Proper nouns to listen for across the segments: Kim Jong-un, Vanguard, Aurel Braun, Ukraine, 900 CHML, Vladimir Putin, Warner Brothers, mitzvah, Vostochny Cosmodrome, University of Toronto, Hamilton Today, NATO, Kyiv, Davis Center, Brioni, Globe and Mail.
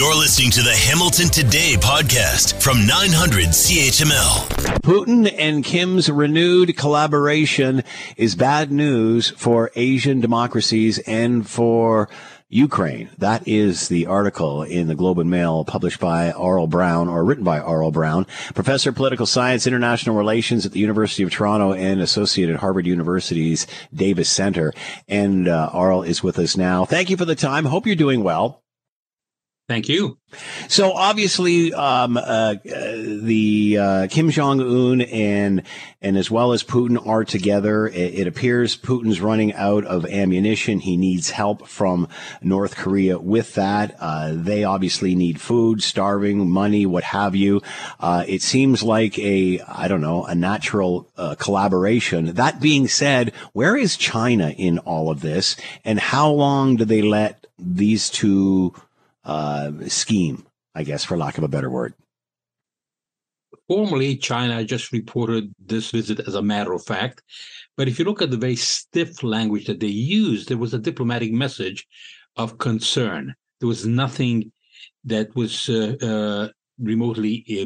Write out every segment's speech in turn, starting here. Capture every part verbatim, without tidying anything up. You're listening to the Hamilton Today podcast from nine hundred C H M L. Putin and Kim's renewed collaboration is bad news for Asian democracies and for Ukraine. That is the article in the Globe and Mail published by Aurel Braun, or written by Aurel Braun, professor of political science, international relations at the University of Toronto and associated Harvard University's Davis Center. And uh, Aurel is with us now. Thank you for the time. Hope you're doing well. Thank you. So obviously, um, uh, the uh, Kim Jong-un and and as well as Putin are together. It, it appears Putin's running out of ammunition. He needs help from North Korea with that. Uh, they obviously need food, starving, money, what have you. Uh, it seems like a, I don't know, a natural uh, collaboration. That being said, where is China in all of this, and how long do they let these two Uh, scheme, I guess, for lack of a better word? Formally, China just reported this visit as a matter of fact. But if you look at the very stiff language that they used, there was a diplomatic message of concern. There was nothing that was uh, uh, remotely a,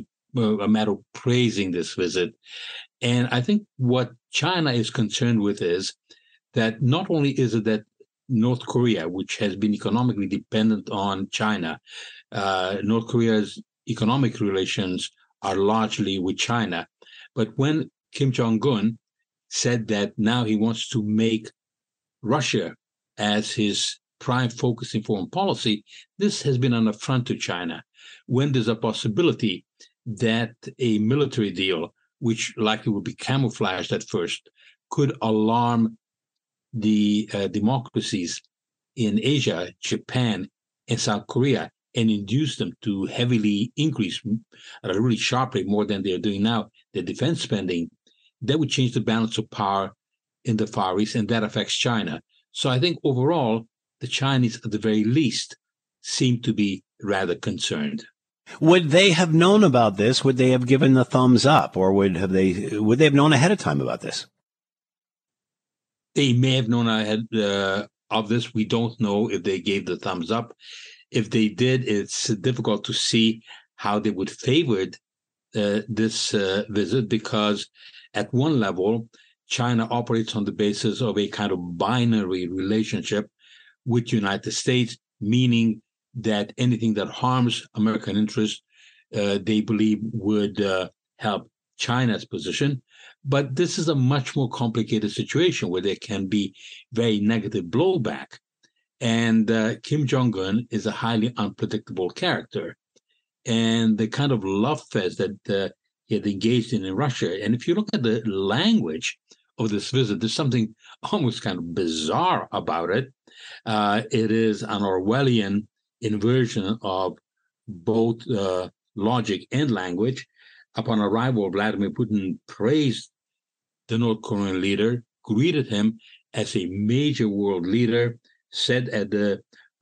a matter of praising this visit. And I think what China is concerned with is that not only is it that North Korea, which has been economically dependent on China, uh, North Korea's economic relations are largely with China. But when Kim Jong-un said that now he wants to make Russia as his prime focus in foreign policy, this has been an affront to China. When there's a possibility that a military deal, which likely would be camouflaged at first, could alarm the uh, democracies in Asia, Japan, and South Korea, and induce them to heavily increase, uh, really sharply, more than they're doing now, their defense spending, that would change the balance of power in the Far East, and that affects China. So I think overall, the Chinese, at the very least, seem to be rather concerned. Would they have known about this? Would they have given the thumbs up, or would have they? Would they have known ahead of time about this? They may have known ahead uh, of this. We don't know if they gave the thumbs up. If they did, it's difficult to see how they would favored uh, this uh, visit, because at one level, China operates on the basis of a kind of binary relationship with the United States, meaning that anything that harms American interests, uh, they believe would uh, help China's position. But this is a much more complicated situation where there can be very negative blowback. And uh, Kim Jong-un is a highly unpredictable character. And the kind of love fest that uh, he had engaged in in Russia, and if you look at the language of this visit, there's something almost kind of bizarre about it. Uh, it is an Orwellian inversion of both uh, logic and language. Upon arrival, Vladimir Putin praised the North Korean leader, greeted him as a major world leader, said at the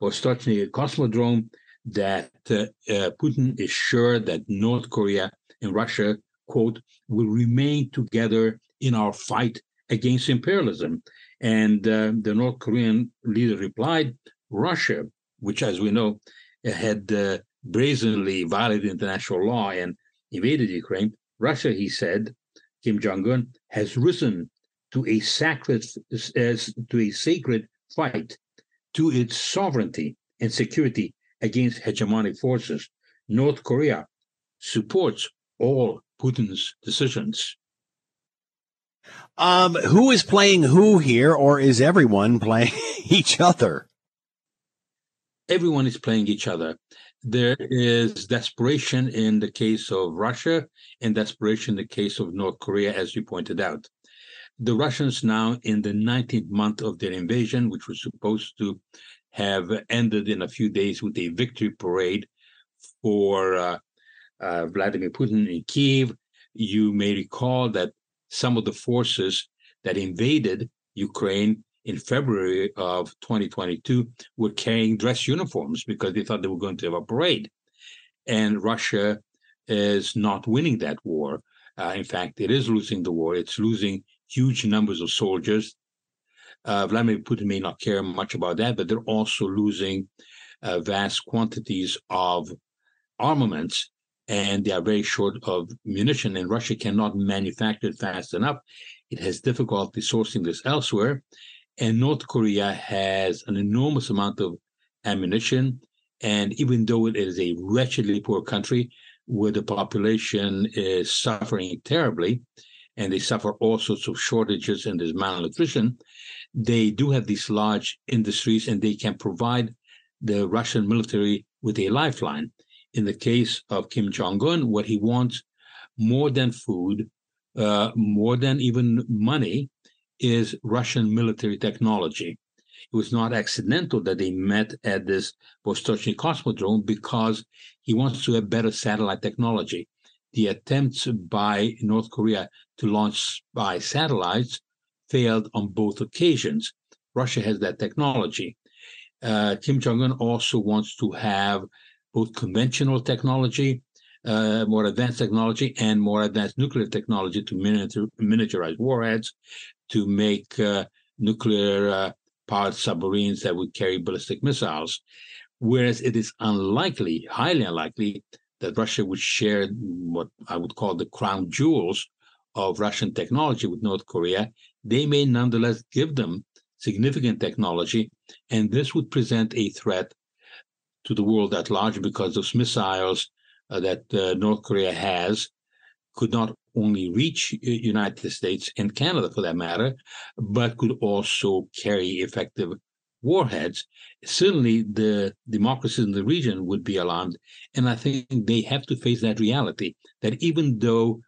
Vostochny Cosmodrome that uh, uh, Putin is sure that North Korea and Russia, quote, will remain together in our fight against imperialism. And uh, the North Korean leader replied, Russia, which, as we know, had uh, brazenly violated international law and invaded Ukraine, Russia, he said, Kim Jong-un, has risen to a sacred, uh, to a sacred fight to its sovereignty and security against hegemonic forces. North Korea supports all Putin's decisions. Um, who is playing who here, or is everyone playing each other? Everyone is playing each other. There is desperation in the case of Russia and desperation in the case of North Korea, as you pointed out. The Russians now in the nineteenth month of their invasion, which was supposed to have ended in a few days with a victory parade for uh, uh, Vladimir Putin in Kyiv. You may recall that some of the forces that invaded Ukraine in February of twenty twenty-two were carrying dress uniforms because they thought they were going to have a parade. And Russia is not winning that war. Uh, in fact, it is losing the war. It's losing huge numbers of soldiers. Uh, Vladimir Putin may not care much about that, but they're also losing uh, vast quantities of armaments, and they are very short of munition, and Russia cannot manufacture it fast enough. It has difficulty sourcing this elsewhere. And North Korea has an enormous amount of ammunition. And even though it is a wretchedly poor country where the population is suffering terribly, and they suffer all sorts of shortages and there's malnutrition, they do have these large industries, and they can provide the Russian military with a lifeline. In the case of Kim Jong-un, what he wants more than food, uh, more than even money, is Russian military technology. It was not accidental that they met at this Vostochny Cosmodrome, because he wants to have better satellite technology. The attempts by North Korea to launch spy satellites failed on both occasions. Russia has that technology. Uh, Kim Jong-un also wants to have both conventional technology, uh, more advanced technology, and more advanced nuclear technology to miniatur- miniaturize warheads, to make uh, nuclear-powered uh, submarines that would carry ballistic missiles. Whereas it is unlikely, highly unlikely, that Russia would share what I would call the crown jewels of Russian technology with North Korea. They may nonetheless give them significant technology, and this would present a threat to the world at large, because those missiles uh, that uh, North Korea has could not only reach uh, United States and Canada, for that matter, but could also carry effective warheads. Certainly, the democracies in the region would be alarmed, and I think they have to face that reality, that even though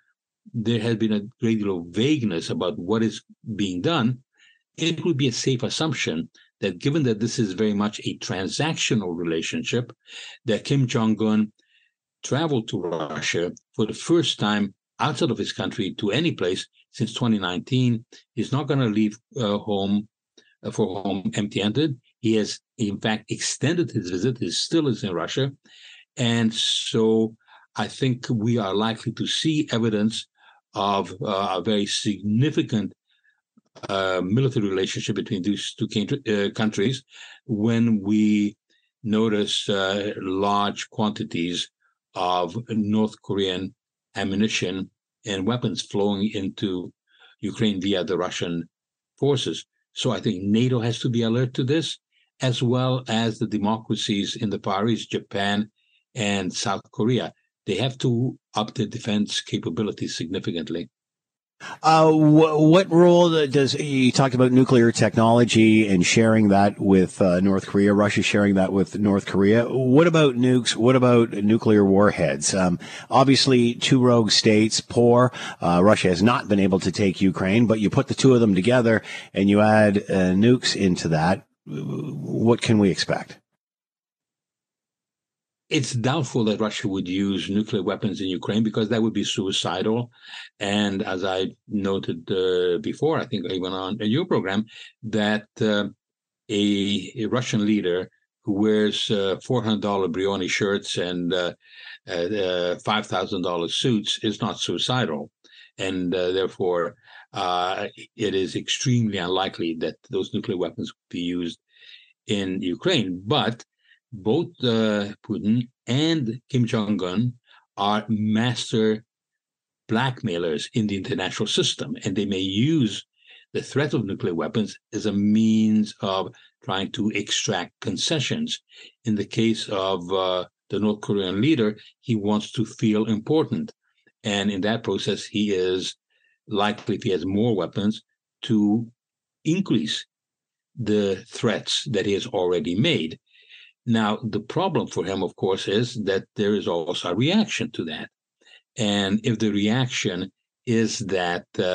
there has been a great deal of vagueness about what is being done, it would be a safe assumption that given that this is very much a transactional relationship, that Kim Jong-un traveled to Russia for the first time outside of his country to any place since twenty nineteen, he's not going to leave uh, home uh, for home empty-handed. He has, in fact, extended his visit. He still is in Russia. And so I think we are likely to see evidence of uh, a very significant Uh, military relationship between these two uh, countries when we notice uh, large quantities of North Korean ammunition and weapons flowing into Ukraine via the Russian forces. So I think NATO has to be alert to this, as well as the democracies in the Far East, Japan and South Korea. They have to up their defense capabilities significantly. Uh, wh- what role does you talked about nuclear technology and sharing that with uh, North Korea, Russia sharing that with North Korea? What about nukes? What about nuclear warheads? Um, obviously, two rogue states, poor. Uh, Russia has not been able to take Ukraine, but you put the two of them together and you add uh, nukes into that. What can we expect? It's doubtful that Russia would use nuclear weapons in Ukraine, because that would be suicidal. And as I noted uh, before, I think even on your program, that uh, a, a Russian leader who wears uh, four hundred dollars Brioni shirts and uh, uh, five thousand dollars suits is not suicidal. And uh, therefore, uh, it is extremely unlikely that those nuclear weapons would be used in Ukraine. But both uh, Putin and Kim Jong-un are master blackmailers in the international system, and they may use the threat of nuclear weapons as a means of trying to extract concessions. In the case of uh, the North Korean leader, he wants to feel important. And in that process, he is likely, if he has more weapons, to increase the threats that he has already made. Now, the problem for him, of course, is that there is also a reaction to that. And if the reaction is that uh,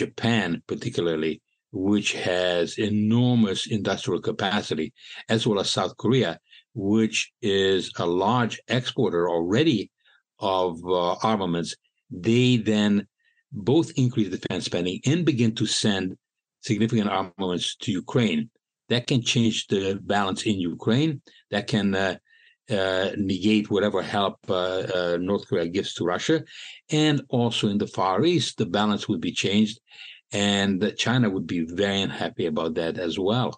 Japan, particularly, which has enormous industrial capacity, as well as South Korea, which is a large exporter already of uh, armaments, they then both increase defense spending and begin to send significant armaments to Ukraine. That can change the balance in Ukraine. That can uh, uh, negate whatever help uh, uh, North Korea gives to Russia. And also in the Far East, the balance would be changed. And China would be very unhappy about that as well.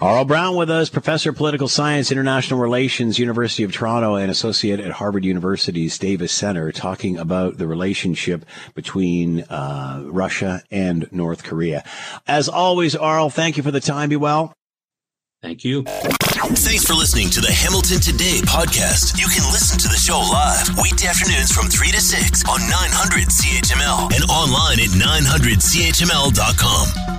Aurel Braun with us, Professor of Political Science, International Relations, University of Toronto, and Associate at Harvard University's Davis Center, talking about the relationship between uh, Russia and North Korea. As always, Aurel, thank you for the time. Be well. Thank you. Thanks for listening to the Hamilton Today podcast. You can listen to the show live weekday afternoons from three to six on nine hundred C H M L and online at nine hundred C H M L dot com.